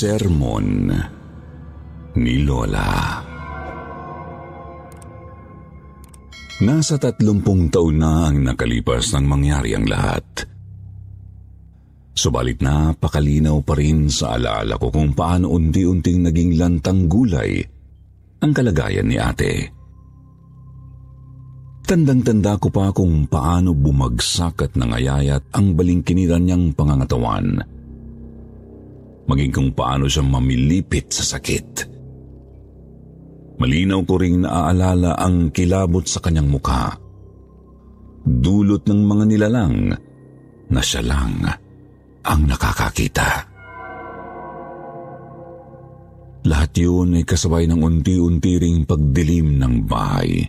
Sermon ni Lola. Nasa 30 taon na ang nakalipas nang mangyari ang lahat. Subalit napakalinaw pa rin sa alaala ko kung paano unti-unting naging lantang gulay ang kalagayan ni ate. Tandang-tanda ko pa kung paano bumagsak at nangayayat ang balingkiniran niyang pangangatawan, maging kung paano siyang mamilipit sa sakit. Malinaw ko ring naaalala ang kilabot sa kanyang mukha, dulot ng mga nilalang na siya lang ang nakakakita. Lahat yun ay kasabay ng unti-unti ring pagdilim ng bahay.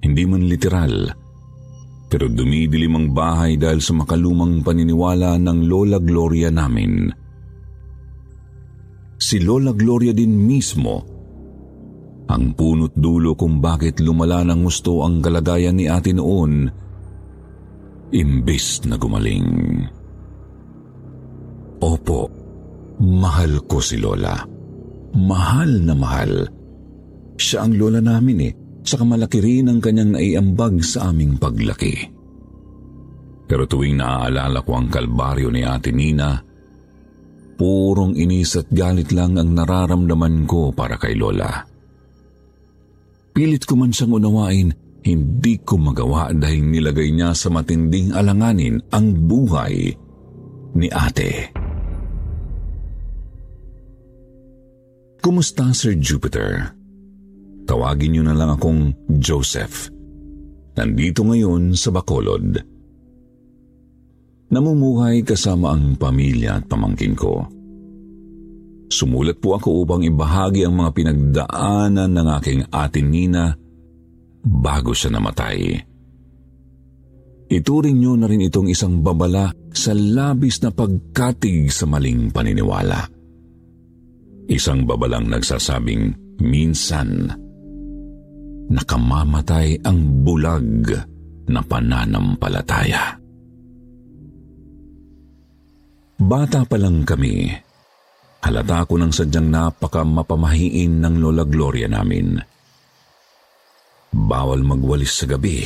Hindi man literal, pero dumidilim ang bahay dahil sa makalumang paniniwala ng Lola Gloria namin. Si Lola Gloria din mismo ang punot dulo kung bakit lumala ng gusto ang kalagayan ni ate noon imbis na gumaling. Opo, mahal ko si Lola. Mahal na mahal. Siya ang Lola namin saka malaki rin ang kanyang naiambag sa aming paglaki. Pero tuwing naaalala ko ang kalbaryo ni ate Nina, purong inis at galit lang ang nararamdaman ko para kay Lola. Pilit ko man siyang unawain, hindi ko magawa dahil nilagay niya sa matinding alanganin ang buhay ni ate. Kumusta, Sir Jupiter? Tawagin niyo na lang akong Joseph. Nandito ngayon sa Bacolod. Namumuhay kasama ang pamilya at pamangkin ko. Sumulat po ako upang ibahagi ang mga pinagdaanan ng aking ate Nina bago siya namatay. Ituring niyo na rin itong isang babala sa labis na pagkatig sa maling paniniwala. Isang babalang nagsasabing minsan nakamamatay ang bulag na pananampalataya. Bata pa lang kami, halata ko ng sadyang napakamapamahiin ng Lola Gloria namin. Bawal magwalis sa gabi.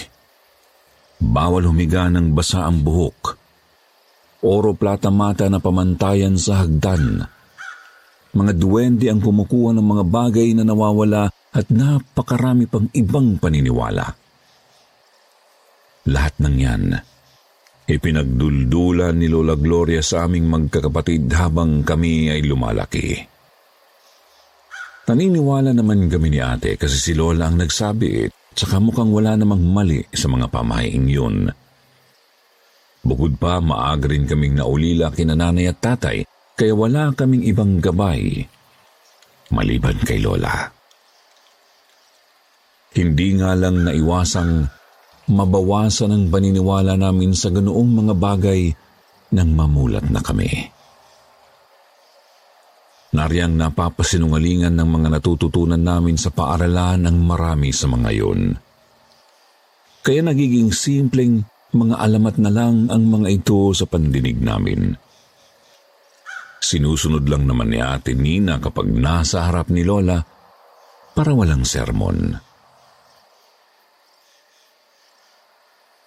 Bawal humiga ng basa ang buhok. Oro plata mata na pamantayan sa hagdan. Mga duwende ang kumukuha ng mga bagay na nawawala at napakarami pang ibang paniniwala. Lahat ng yan ipinagduldulan ni Lola Gloria sa aming magkakapatid habang kami ay lumalaki. Naniniwala naman kami ni ate kasi si Lola ang nagsabi, tsaka mukhang wala namang mali sa mga pamahiin yun. Bukod pa, maaga rin kaming naulila kina nanay at tatay, kaya wala kaming ibang gabay maliban kay Lola. Hindi nga lang naiwasang mabawasan ang paniniwala namin sa ganoong mga bagay nang mamulat na kami. Nariyang napapasinungalingan ng mga natututunan namin sa paaralan ang marami sa mga yun. Kaya nagiging simpleng mga alamat na lang ang mga ito sa pandinig namin. Sinusunod lang naman ni Ate Nina kapag nasa harap ni Lola para walang sermon.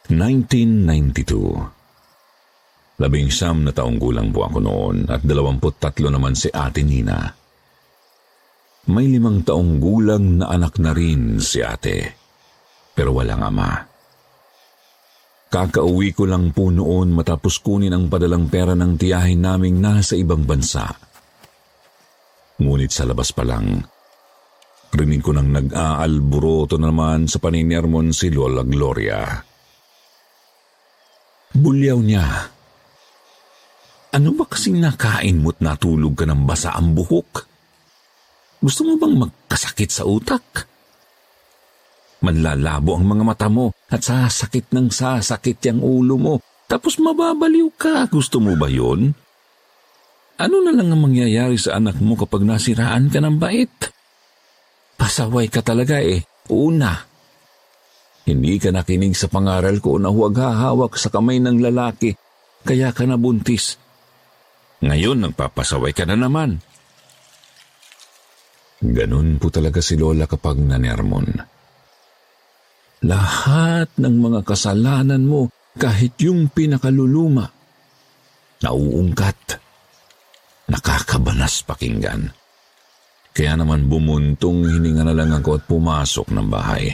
1992. 19 gulang po ako noon at 23 naman si Ate Nina. May 5 gulang na anak na rin si ate, pero walang ama. Kakauwi ko lang po noon matapos kunin ang padalang pera ng tiyahin naming nasa ibang bansa. Ngunit sa labas pa lang, rinig ko nang nag-aalburoto naman sa paninermon si Lola Gloria. Bulyaw niya. Ano ba kasing nakain mo't natulog ka ng basa ang buhok? Gusto mo bang magkasakit sa utak? Manlalabo ang mga mata mo at sasakit ng sasakit yung ulo mo. Tapos mababaliw ka. Gusto mo ba yun? Ano na lang ang mangyayari sa anak mo kapag nasiraan ka ng bait? Pasaway ka talaga eh. Una, hindi ka nakinig sa pangaral ko na huwag hahawak sa kamay ng lalaki, kaya ka nabuntis. Ngayon, nagpapasaway ka na naman. Ganun po talaga si Lola kapag nanermon. Lahat ng mga kasalanan mo, kahit yung pinakaluluma, nauungkat, nakakabanas pakinggan. Kaya naman bumuntong hininga na lang ako at pumasok ng bahay.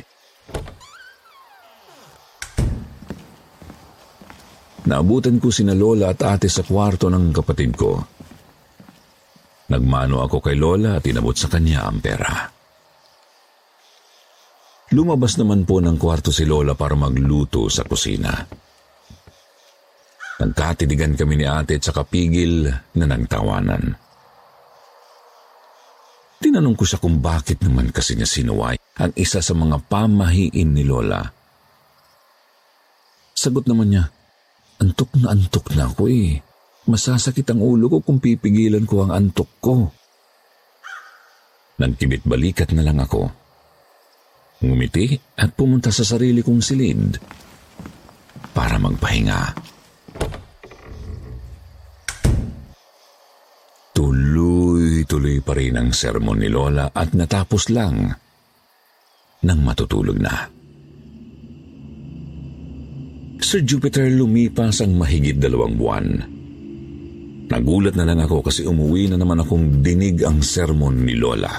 Naabutan ko sina Lola at ate sa kwarto ng kapatid ko. Nagmano ako kay Lola at inabot sa kanya ang pera. Lumabas naman po ng kwarto si Lola para magluto sa kusina. Nagkatitigan kami ni ate at saka pigil na nagtawanan. Tinanong ko siya kung bakit naman kasi niya sinuway ang isa sa mga pamahiin ni Lola. Sagot naman niya, antok na ako eh. Masasakit ang ulo ko kung pipigilan ko ang antok ko. Nagkibit balikat na lang ako. Ngumiti at pumunta sa sarili kong silid para magpahinga. Tuloy pa rin ang sermon ni Lola at natapos lang nang matutulog na. Sir Jupiter, lumipas ang mahigit 2 buwan. Nagulat na lang ako kasi umuwi na naman akong dinig ang sermon ni Lola.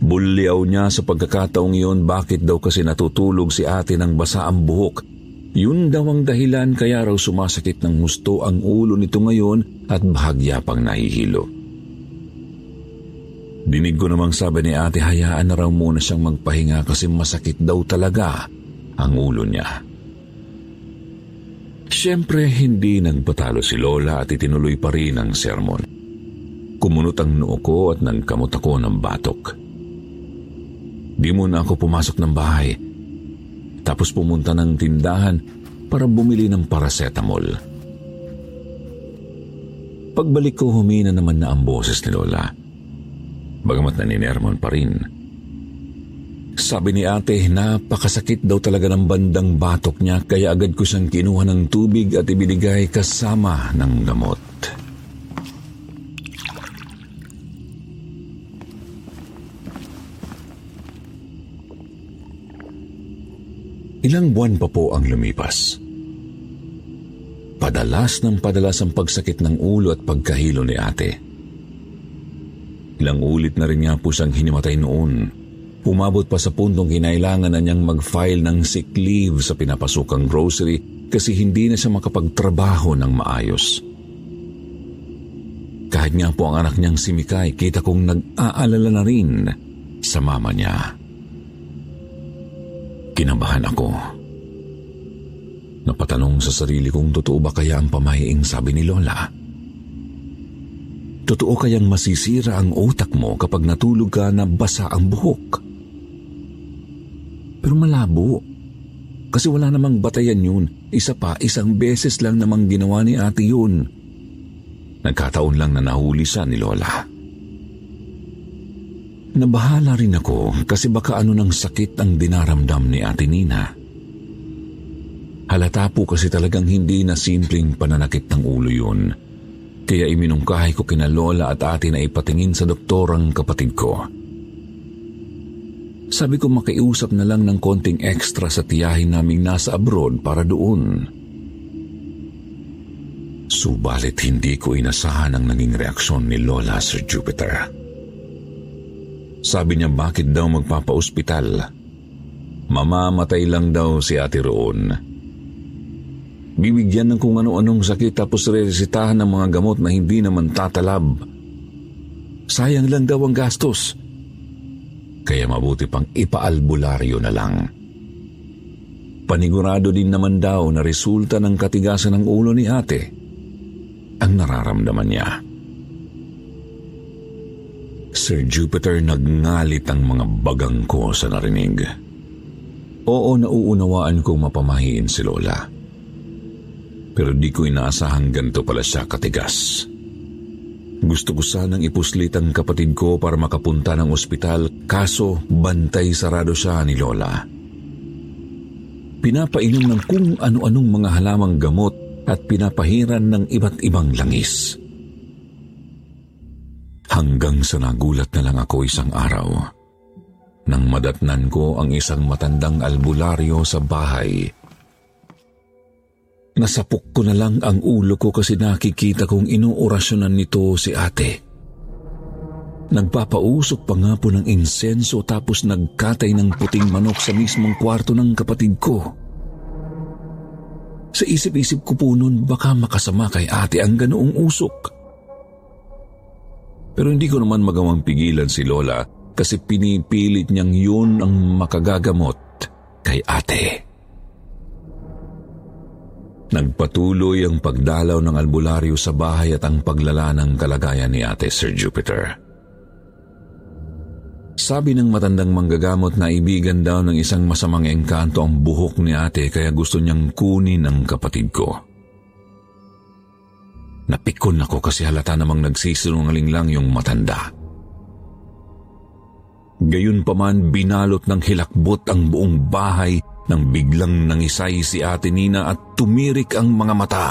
Bulyaw niya sa pagkakataong iyon bakit daw kasi natutulog si ate ng basa ang buhok. Yun daw ang dahilan kaya raw sumasakit ng husto ang ulo nito ngayon at bahagya pang nahihilo. Dinig ko namang sabi ni ate hayaan na raw muna siyang magpahinga kasi masakit daw talaga ang ulo niya. Siyempre, hindi nagpatalo si Lola at itinuloy pa rin ang sermon. Kumunot ang noo ko at nagkamot ako ng batok. Di muna ako pumasok ng bahay, tapos pumunta ng tindahan para bumili ng paracetamol. Pagbalik ko, humina naman na ang boses ni Lola, bagamat naninermon pa rin. Sabi ni ate, napakasakit daw talaga ng bandang batok niya kaya agad ko siyang kinuha ng tubig at ibinigay kasama ng gamot. Ilang buwan pa po ang lumipas. Padalas ng padalas ang pagsakit ng ulo at pagkahilo ni ate. Ilang ulit na rin niya po siyang hinimatay noon. Umabot pa sa puntong kinailangan na niyang mag-file ng sick leave sa pinapasukang grocery kasi hindi na siya makapagtrabaho ng maayos. Kahit nga po ang anak niyang si Mikay, kita kong nag-aalala na rin sa mama niya. Kinabahan ako. Napatanong sa sarili kung totoo ba kaya ang pamahiing sabi ni Lola. Totoo kayang masisira ang utak mo kapag natulog ka na basa ang buhok? Pero malabo. Kasi wala namang batayan yun. Isa pa, isang beses lang namang ginawa ni ate yun. Nagkataon lang na nahuli siya ni Lola. Nabahala rin ako kasi baka ano ng sakit ang dinaramdam ni Ate Nina. Halata po kasi talagang hindi na simpleng pananakit ng ulo yun. Kaya iminungkahi ko kina Lola at ate na ipatingin sa doktor ang kapatid ko. Sabi ko makiusap na lang ng konting extra sa tiyahin naming nasa abroad para doon. Subalit hindi ko inasahan ang naging reaksyon ni Lola, Sir Jupiter. Sabi niya bakit daw magpapa-ospital. Mamamatay lang daw si ate roon. Bibigyan ng kung ano-anong sakit tapos reresitahan ng mga gamot na hindi naman tatalab. Sayang lang daw ang gastos. Kaya mabuti pang ipaalbularyo na lang. Panigurado din naman daw na resulta ng katigasan ng ulo ni ate ang nararamdaman niya. Sir Jupiter, nagngalit ang mga bagang ko sa narinig. Oo, nauunawaan kong mapamahiin si Lola. Pero di ko inaasahang ganito pala siya katigas. Gusto ko sanang ipuslit ang kapatid ko para makapunta ng ospital, kaso bantay sarado siya ni Lola. Pinapainom ng kung ano-anong mga halamang gamot at pinapahiran ng iba't ibang langis. Hanggang sa nagulat na lang ako isang araw nang madatnan ko ang isang matandang albularyo sa bahay. Nasapok ko na lang ang ulo ko kasi nakikita kong inuorasyonan nito si ate. Nagpapausok pa nga po ng insenso tapos nagkatay ng puting manok sa mismong kwarto ng kapatid ko. Sa isip-isip ko po noon baka makasama kay ate ang ganoong usok. Pero hindi ko naman magawang pigilan si Lola kasi pinipilit niyang yun ang makagagamot kay ate. Nagpatuloy ang pagdalaw ng albularyo sa bahay at ang paglala ng kalagayan ni ate, Sir Jupiter. Sabi ng matandang manggagamot na ibigan daw ng isang masamang engkanto ang buhok ni ate kaya gusto niyang kunin ang kapatid ko. Napikon ako kasi halata namang nagsisinungaling lang yung matanda. Gayunpaman, binalot ng hilakbot ang buong bahay nang biglang nangisay si Ate Nina at tumirik ang mga mata.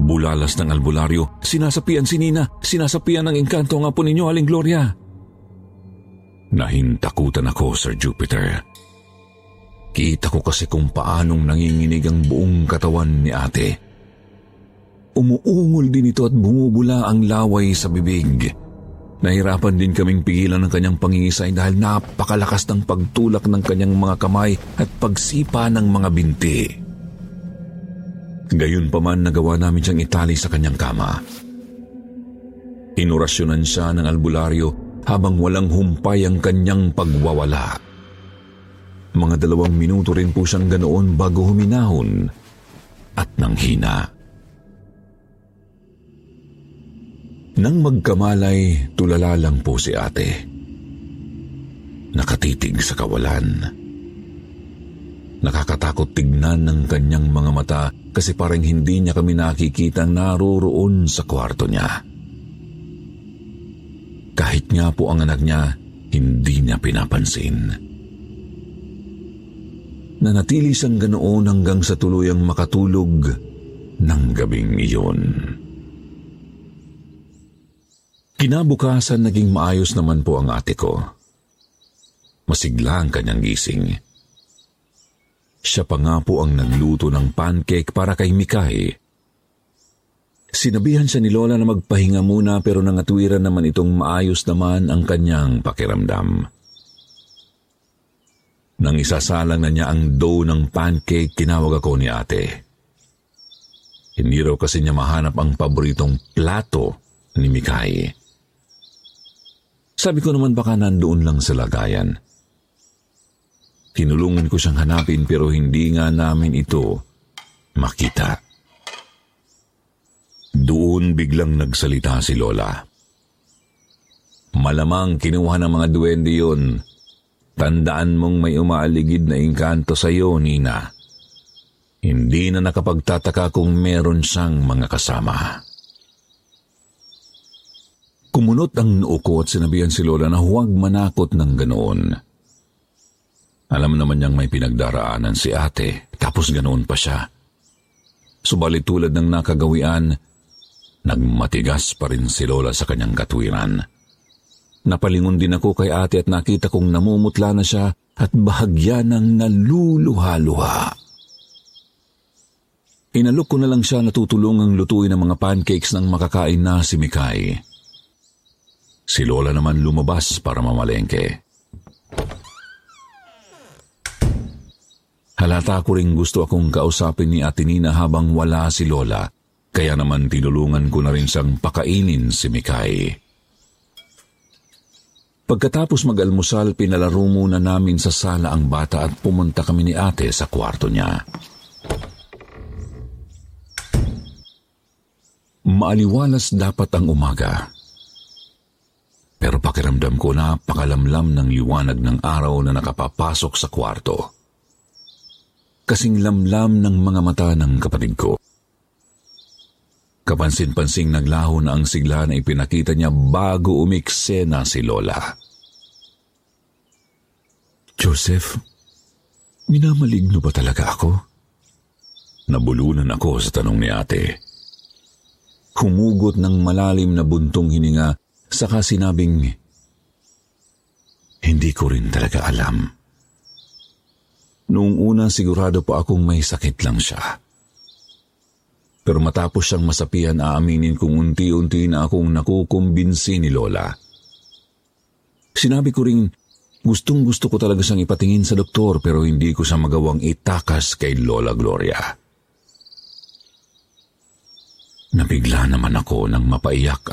Bulalas ng albularyo, "Sinasapian si Nina! Sinasapian ng engkanto ang apo ninyo, Aling Gloria!" Nahintakutan ako, Sir Jupiter. Kita ko kasi kung paanong nanginginig ang buong katawan ni ate. Umuungol din ito at bumubula ang laway sa bibig. Nahirapan din kaming pigilan ng kanyang pangingisay dahil napakalakas ng pagtulak ng kanyang mga kamay at pagsipa ng mga binti. Gayunpaman, nagawa namin siyang itali sa kanyang kama. Inorasyonan siya ng albularyo habang walang humpay ang kanyang pagwawala. Mga 2 minuto rin po siyang ganoon bago huminahon at nanghina. Nang magkamalay, tulala lang po si ate. Nakatitig sa kawalan. Nakakatakot tignan ng kanyang mga mata kasi parang hindi niya kami nakikitang naroroon sa kwarto niya. Kahit nga po ang anak niya, hindi niya pinapansin. Nanatili siyang ganoon hanggang sa tuluyang makatulog ng gabing iyon. Kinabukasan, naging maayos naman po ang ate ko. Masigla ang kanyang gising. Siya pa nga po ang nagluto ng pancake para kay Mikay. Sinabihan siya ni Lola na magpahinga muna pero nangatwiran naman itong maayos naman ang kanyang pakiramdam. Nang isasalang na niya ang dough ng pancake, tinawag ako ni ate. Hindi raw kasi niya mahanap ang paboritong plato ni Mikay. Sabi ko naman baka nandoon lang sa lagayan. Tinulungan ko siyang hanapin pero hindi nga namin ito makita. Doon biglang nagsalita si Lola. "Malamang kinuha ng mga duwende yun. Tandaan mong may umaaligid na engkanto sa iyo, Nina. Hindi na nakapagtataka kung meron siyang mga kasama." Kumunot ang noo ko at sinabihan si Lola na huwag manakot ng ganoon. Alam naman niyang may pinagdaraanan si ate, tapos ganoon pa siya. Subalit tulad ng nakagawian, nagmatigas pa rin si Lola sa kanyang katwiran. Napalingon din ako kay ate at nakita kong namumutla na siya at bahagya ng naluluha-luha. Inalok ko na lang siya natutulungang lutuin ang mga pancakes nang makakain na si Mikay. Si Lola naman lumabas para mamalengke. Halata ko rin gusto akong kausapin ni Ate Nina habang wala si Lola Kaya naman tinulungan ko na rin siyang pakainin si Mikay. Pagkatapos mag-almusal, pinalaro muna namin sa sala ang bata at pumunta kami ni ate sa kwarto niya. Maaliwalas dapat ang umaga. Pero pakiramdam ko na pakalamlam ng liwanag ng araw na nakapapasok sa kwarto. Kasing lamlam ng mga mata ng kapatid ko. Kapansin-pansing naglaho na ang sigla na ipinakita niya bago umiksena si Lola. Joseph, minamaligno ba talaga ako? Nabulunan ako sa tanong ni ate. Humugot ng malalim na buntong hininga, saka sinabing, hindi ko rin talaga alam. Noong una sigurado pa akong may sakit lang siya. Pero matapos siyang masapian, aaminin kong unti-unti na akong nakukumbinsi ni Lola. Sinabi ko rin, gustong-gusto ko talaga siyang ipatingin sa doktor pero hindi ko siya magawang itakas kay Lola Gloria. Nabigla naman ako nang mapaiyak.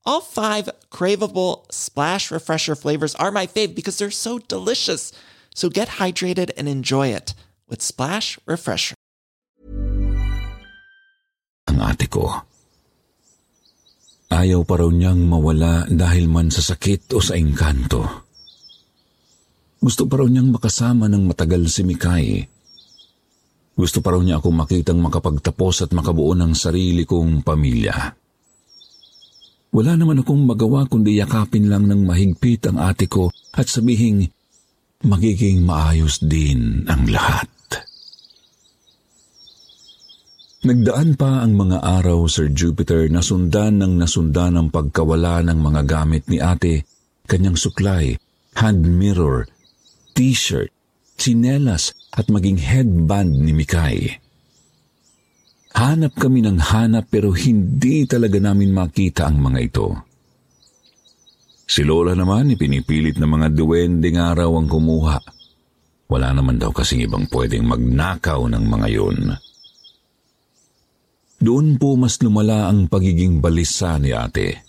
All 5 craveable Splash Refresher flavors are my fave because they're so delicious. So get hydrated and enjoy it with Splash Refresher. Ang ate ko. Ayaw pa raw niyang mawala dahil man sa sakit o sa engkanto. Gusto pa raw niyang makasama ng matagal si Mikay. Gusto pa raw niya akong makitang makapagtapos at makabuo ng sarili kong pamilya. Wala naman akong magawa kundi yakapin lang ng mahigpit ang ate ko at sabihing magiging maayos din ang lahat. Nagdaan pa ang mga araw, Sir Jupiter, nasundan ang pagkawala ng mga gamit ni ate, kanyang suklay, hand mirror, t-shirt, tsinelas at maging headband ni Mikay. Hanap kami ng hanap pero hindi talaga namin makita ang mga ito. Si Lola naman ipinipilit ng mga duwende nga raw ang kumuha. Wala naman daw kasing ibang pwedeng magnakaw ng mga yun. Doon po mas lumala ang pagiging balisa ni ate.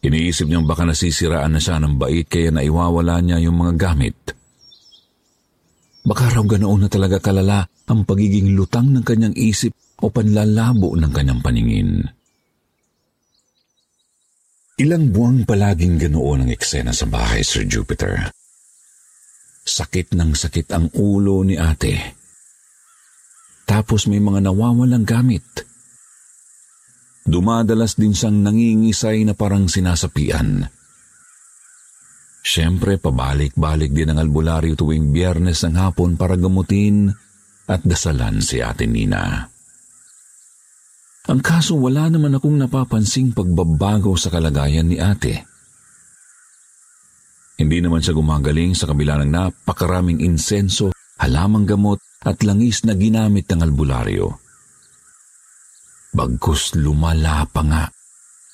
Iniisip niyang baka nasisiraan na siya ng bait kaya naiwawala niya yung mga gamit. Baka raw ganoon na talaga kalala ang pagiging lutang ng kanyang isip o panlalabo ng kanyang paningin. Ilang buwang palaging ganoon ang eksena sa bahay, Sir Jupiter. Sakit ng sakit ang ulo ni ate. Tapos may mga nawawalang gamit. Dumadalas din siyang nangingisay na parang sinasapian. Siyempre, pabalik-balik din ang albularyo tuwing Biyernes ng hapon para gamutin at dasalan si Ate Nina. Ang kaso, wala naman akong napapansing pagbabago sa kalagayan ni ate. Hindi naman siya gumagaling sa kabila ng napakaraming insenso, halamang gamot at langis na ginamit ng albularyo. Bagkus lumala pa nga,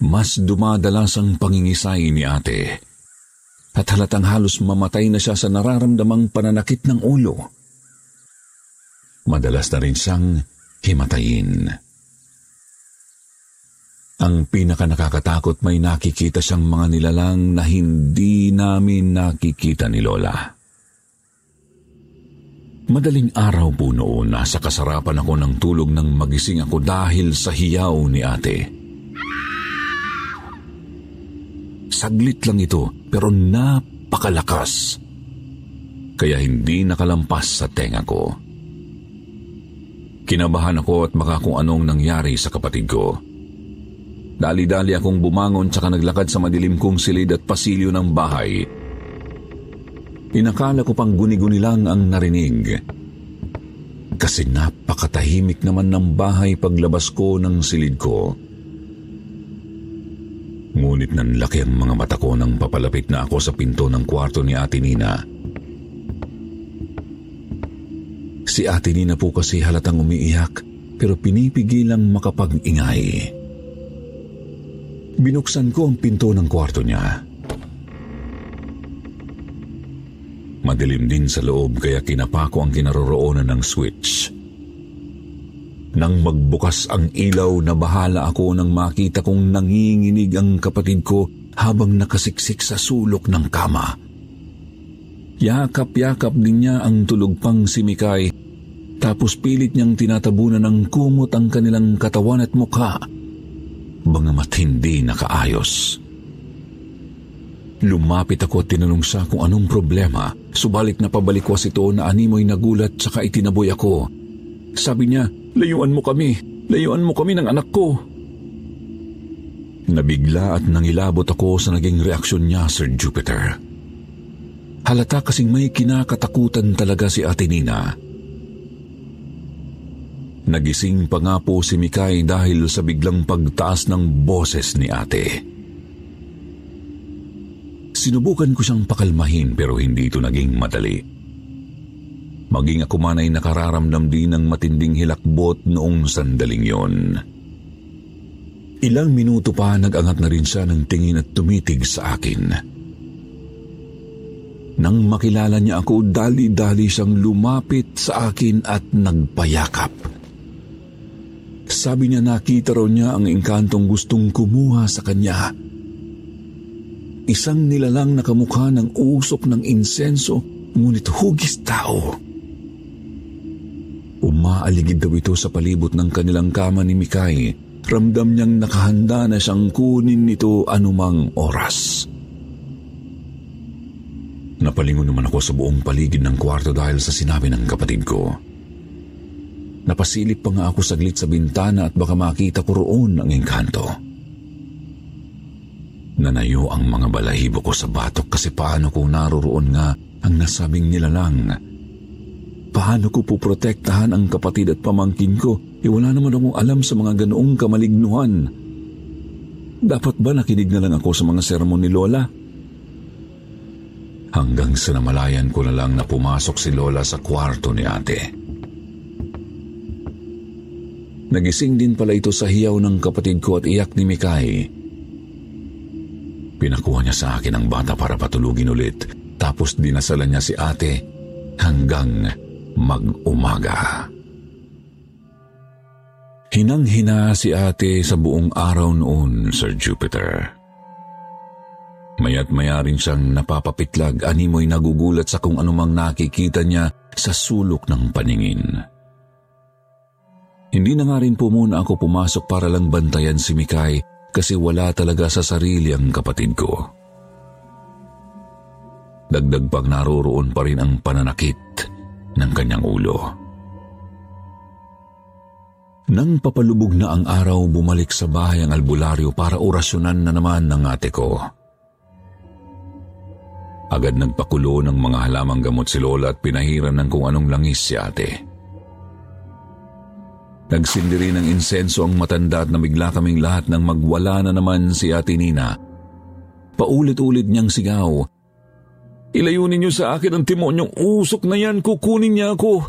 mas dumadalas ang pangingisay ni ate. At halatang halos mamatay na siya sa nararamdamang pananakit ng ulo. Madalas na rin siyang himatayin. Ang pinakanakakatakot, may nakikita siyang mga nilalang na hindi namin nakikita ni Lola. Madaling araw po noon, nasa kasarapan ako ng tulog nang magising ako dahil sa hiyaw ni ate. Saglit lang ito, pero napakalakas. Kaya hindi nakalampas sa tenga ko. Kinabahan ako at baka kung anong nangyari sa kapatid ko. Dali-dali akong bumangon tsaka naglakad sa madilim kong silid at pasilyo ng bahay. Inakala ko pang guni-guni lang ang narinig. Kasi napakatahimik naman ng bahay paglabas ko ng silid ko. Ngunit nanlaki ang mga mata ko nang papalapit na ako sa pinto ng kwarto ni Ate Nina. Si Ate Nina po kasi halatang umiiyak pero pinipigilang makapag-ingay. Binuksan ko ang pinto ng kwarto niya. Madilim din sa loob kaya kinapako ang kinaroroonan ng switch. Nang magbukas ang ilaw, nabahala ako nang makita kong nanginginig ang kapatid ko habang nakasiksik sa sulok ng kama. Yakap-yakap din niya ang tulog pang simikay, tapos pilit niyang tinatabunan ng kumot ang kanilang katawan at mukha, bangamat hindi nakaayos. Lumapit ako at tinanong siya kung anong problema, subalit napabalikwas ito na animoy nagulat tsaka itinaboy ako. Sabi niya, layuan mo kami ng anak ko. Nabigla at nangilabot ako sa naging reaksyon niya, Sir Jupiter. Halata kasing may kinakatakutan talaga si Ate Nina. Nagising pa nga po si Mikay dahil sa biglang pagtaas ng boses ni ate. Sinubukan ko siyang pakalmahin pero hindi ito naging madali. Maging ako man ay nakararamdam din ng matinding hilakbot noong sandaling yon. Ilang minuto pa nag-angat na rin siya ng tingin at tumitig sa akin. Nang makilala niya ako, dali-dali siyang lumapit sa akin at nagpayakap. Sabi niya nakita raw niya ang engkantong gustong kumuha sa kanya. Isang nilalang na kamukha ng usok ng insenso, ngunit hugis tao. Umaaligid daw ito sa palibot ng kanilang kama ni Mikay. Ramdam niyang nakahanda na siyang kunin nito anumang oras. Napalingon naman ako sa buong paligid ng kwarto dahil sa sinabi ng kapatid ko. Napasilip pa nga ako saglit sa bintana at baka makita ko roon ang engkanto. Nanayo ang mga balahibo ko sa batok kasi paano ko naroroon nga ang nasabing nilalang. Paano ko puprotektahan ang kapatid at pamangkin ko? Wala naman akong alam sa mga ganoong kamalignuhan. Dapat ba nakinig na lang ako sa mga sermon ni Lola? Hanggang sa namalayan ko na lang na pumasok si Lola sa kwarto ni ate. Nagising din pala ito sa hiyaw ng kapatid ko at iyak ni Mikay. Pinakuha niya sa akin ang bata para patulugin ulit, tapos dinasala niya si ate hanggang mag-umaga. Hinang-hina si ate sa buong araw noon, Sir Jupiter. Mayat maya rin siyang napapapitlag, animoy nagugulat sa kung anumang nakikita niya sa sulok ng paningin. Hindi na nga rin po muna ako pumasok para lang bantayan si Mikay, kasi wala talaga sa sarili ang kapatid ko. Dagdag pang naroroon pa rin ang pananakit ng kanyang ulo. Nang papalubog na ang araw, bumalik sa bahay ang albularyo para orasyonan na naman ng ate ko. Agad nagpakulo ng mga halamang gamot si Lola at pinahiran ng kung anong langis si ate. Nagsindi rin ng insenso ang matanda at nabigla kaming lahat nang magwala na naman si Ate Nina. Paulit-ulit niyang sigaw, "Ilayunin niyo sa akin ang timonyong usok na yan! Kukunin niya ako!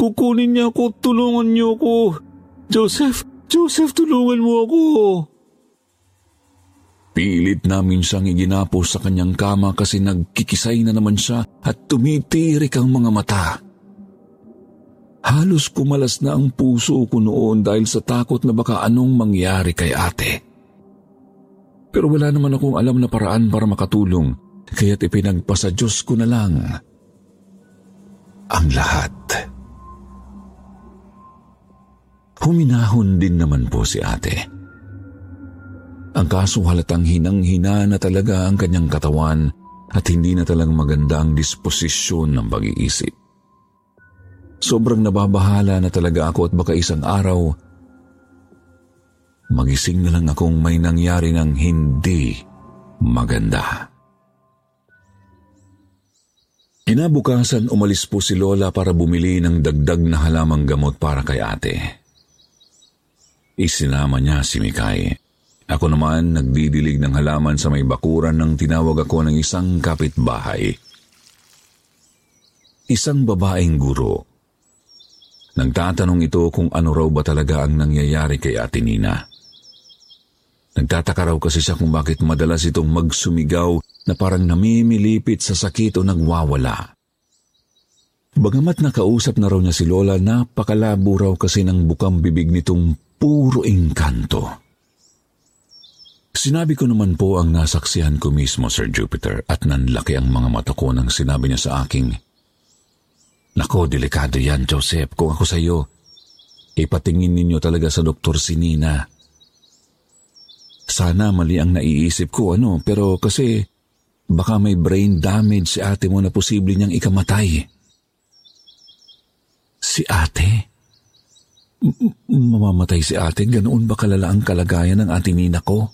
Kukunin niya ako! Tulungan niyo ako! Joseph! Joseph! Tulungan mo ako!" Pilit namin siyang iginapos sa kanyang kama kasi nagkikisay na naman siya at tumitirik ang mga mata. Halos kumalas na ang puso ko noon dahil sa takot na baka anong mangyari kay ate. Pero wala naman akong alam na paraan para makatulong, kaya't ipinagpasa Diyos ko na lang. ang lahat. Huminahon din naman po si ate. Ang kaso halatang hinang-hina na talaga ang kanyang katawan at hindi na talagang maganda ang disposisyon ng pag-iisip. Sobrang nababahala na talaga ako at baka isang araw, magising na lang akong may nangyari ng hindi maganda. Kinabukasan umalis po si Lola para bumili ng dagdag na halamang gamot para kay ate. Isinama niya si Mikay. Ako naman nagdidilig ng halaman sa may bakuran nang tinawag ako ng isang kapitbahay. Isang babaeng guro. Nagtatanong ito kung ano raw ba talaga ang nangyayari kay Ate Nina. Nagtataka raw kasi siya kung bakit madalas itong magsumigaw na parang namimilipit sa sakit o nagwawala. Bagamat nakausap na raw niya si Lola, napakalabo raw kasi ng bukang bibig nitong puro engkanto. Sinabi ko naman po ang nasaksihan ko mismo, Sir Jupiter, at nanlaki ang mga mata ko nang sinabi niya sa akin, "Nako, delikado yan, Joseph. Kung ako sa iyo, ipatingin ninyo talaga sa doktor si Nina. Sana mali ang naiisip ko, pero kasi baka may brain damage si ate mo na posible niyang ikamatay." Si ate? Mamamatay si ate? Ganoon ba kalala ang kalagayan ng Ate Nina ko?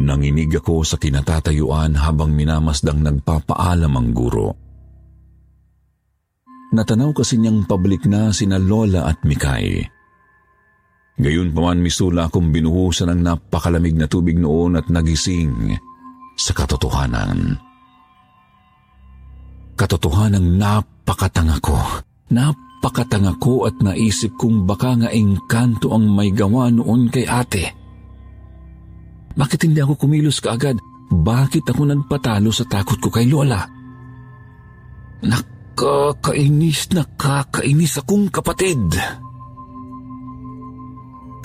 Nanginig ako sa kinatatayuan habang minamasdang nagpapaalam ang guro. Natanaw kasi niyang pabalik na sina Lola at Mikay. Gayunpaman misula akong binuhusan ng napakalamig na tubig noon at nagising sa katotohanan. Katotohanan napakatanga ko at naisip kong baka nga engkanto ang may gawa noon kay ate. Bakit hindi ako kumilos kaagad? Bakit ako nagpatalo sa takot ko kay Lola? Nakakainis akong kapatid.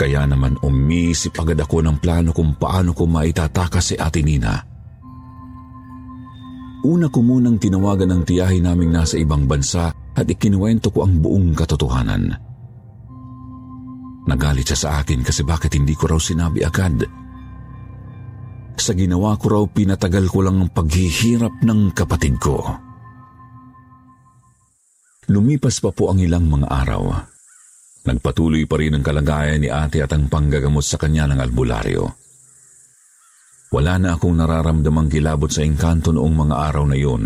Kaya naman umisip agad ako ng plano kung paano ko maitataka si Ate Nina. Una ko munang tinawagan ng tiyahin naming nasa ibang bansa at ikinuwento ko ang buong katotohanan. Nagalit siya sa akin kasi bakit hindi ko raw sinabi agad. Sa ginawa ko raw, pinatagal ko lang ang paghihirap ng kapatid ko. Lumipas pa po ang ilang mga araw. Nagpatuloy pa rin ang kalagayan ni ate at ang panggagamot sa kanya ng albularyo. Wala na akong nararamdamang kilabot sa engkanto noong mga araw na yun.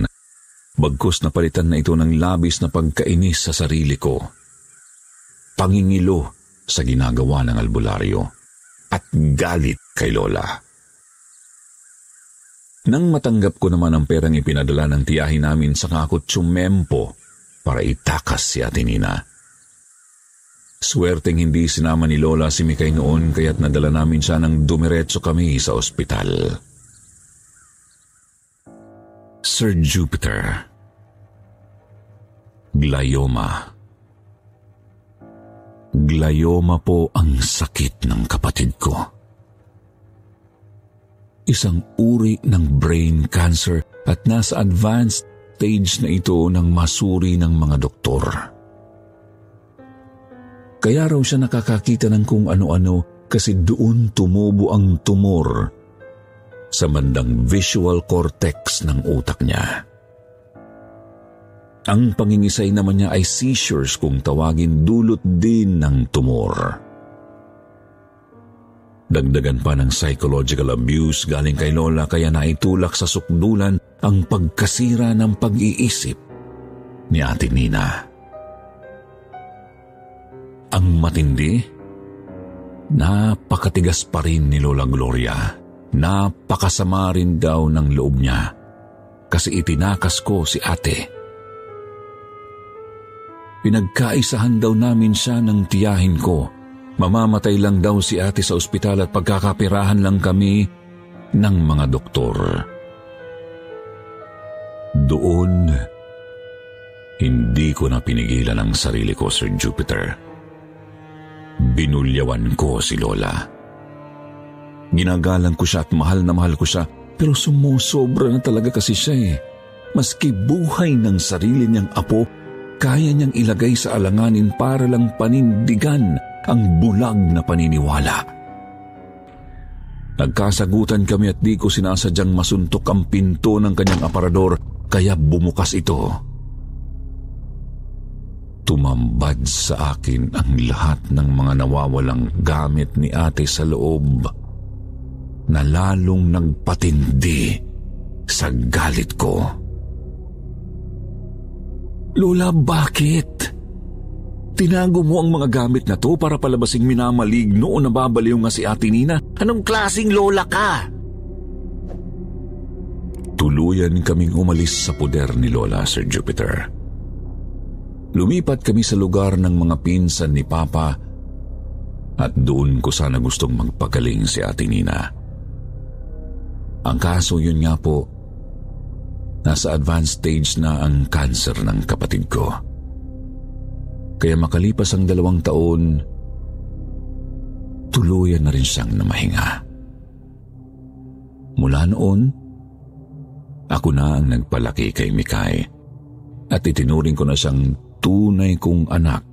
Bagkus na palitan na ito ng labis na pagkainis sa sarili ko. Pangingilo sa ginagawa ng albularyo. At galit kay Lola. Nang matanggap ko naman ang perang ipinadala ng tiyahin namin, saka ako tsumempo para itakas si Ate Nina. Swerteng hindi sinama ni Lola si Mikay noon kaya't nadala namin siya nang dumiretso kami sa ospital. Sir Jupiter, Glioma. Glioma po ang sakit ng kapatid ko. Isang uri ng brain cancer at nasa advanced stage na ito ng masuri ng mga doktor. Kaya raw siya nakakakita ng kung ano-ano kasi doon tumubo ang tumor sa bandang visual cortex ng utak niya. Ang pangingisay naman niya ay seizures kung tawagin, dulot din ng tumor. Dagdagan pa ng psychological abuse galing kay Lola kaya naitulak sa sukdulan ang pagkasira ng pag-iisip ni Ate Nina. Ang matindi, napakatigas pa rin ni Lola Gloria. Napakasama rin daw ng loob niya kasi itinakas ko si ate. Pinagkaisahan daw namin siya ng tiyahin ko. Mamamatay lang daw si ate sa ospital at pagkakapirahan lang kami ng mga doktor. Doon, hindi ko na pinigilan ang sarili ko, Sir Jupiter. Binulyawan ko si Lola. Ginagalang ko siya at mahal na mahal ko siya, pero sumusobra na talaga kasi siya. Maski buhay ng sarili niyang apo, kaya niyang ilagay sa alanganin para lang panindigan ang bulag na paniniwala. Nagkasagutan kami at di ko sinasadyang masuntok ang pinto ng kanyang aparador, kaya bumukas ito. Tumambad sa akin ang lahat ng mga nawawalang gamit ni ate sa loob na lalong nagpatindi sa galit ko. Lola, bakit? Tinago mo ang mga gamit na to para palabasing minamaligno o nababaliw nga si Ate Nina? Anong klasing lola ka? Tuluyan kaming umalis sa poder ni Lola, Sir Jupiter. Lumipat kami sa lugar ng mga pinsan ni Papa at doon ko sana gustong magpagaling si Ate Nina. Ang kaso yun nga po, nasa advanced stage na ang cancer ng kapatid ko. Kaya makalipas ang 2 taon, tuluyan na rin siyang namahinga. Mula noon, ako na ang nagpalaki kay Mikay at itinuring ko na siyang tunay kong anak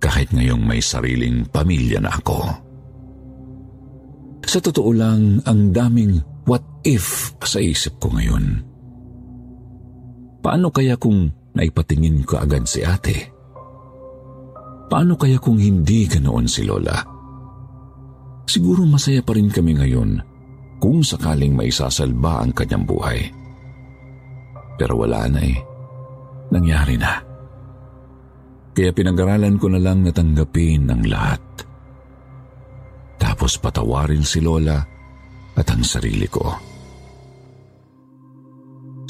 kahit ngayong may sariling pamilya na ako. Sa totoo lang, ang daming what if sa isip ko ngayon. Paano kaya kung naipatingin ko agad si ate? Paano kaya kung hindi ganoon si Lola? Siguro masaya pa rin kami ngayon kung sakaling maisasalba ang kanyang buhay. Pero wala na eh. Nangyari na. Kaya pinag-aralan ko na lang na tanggapin ang lahat. Tapos patawarin si Lola at ang sarili ko.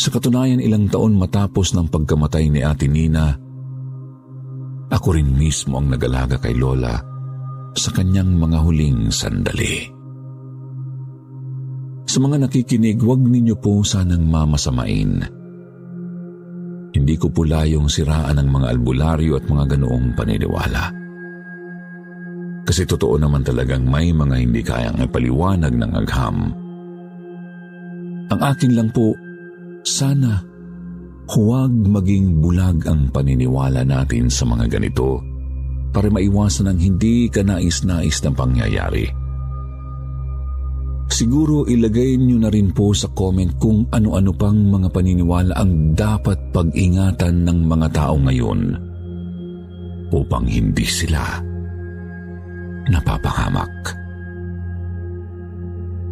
Sa katunayan, ilang taon matapos ng pagkamatay ni Ate Nina, ako rin mismo ang nag-alaga kay Lola sa kanyang mga huling sandali. Sa mga nakikinig, huwag ninyo po sanang mamasamain. Hindi ko po layong siraan ang mga albularyo at mga ganoong paniniwala. Kasi totoo naman talagang may mga hindi kayang ipaliwanag ng agham. Ang akin lang po, sana huwag maging bulag ang paniniwala natin sa mga ganito para maiwasan ang hindi kanais-nais na pangyayari. Siguro ilagay niyo na rin po sa comment kung ano-ano pang mga paniniwala ang dapat pag-ingatan ng mga tao ngayon upang hindi sila napapahamak.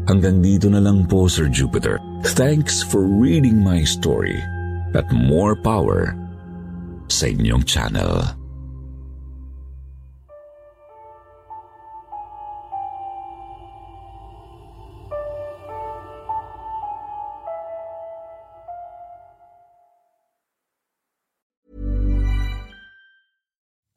Hanggang dito na lang po, Sir Jupiter. Thanks for reading my story at more power sa inyong channel.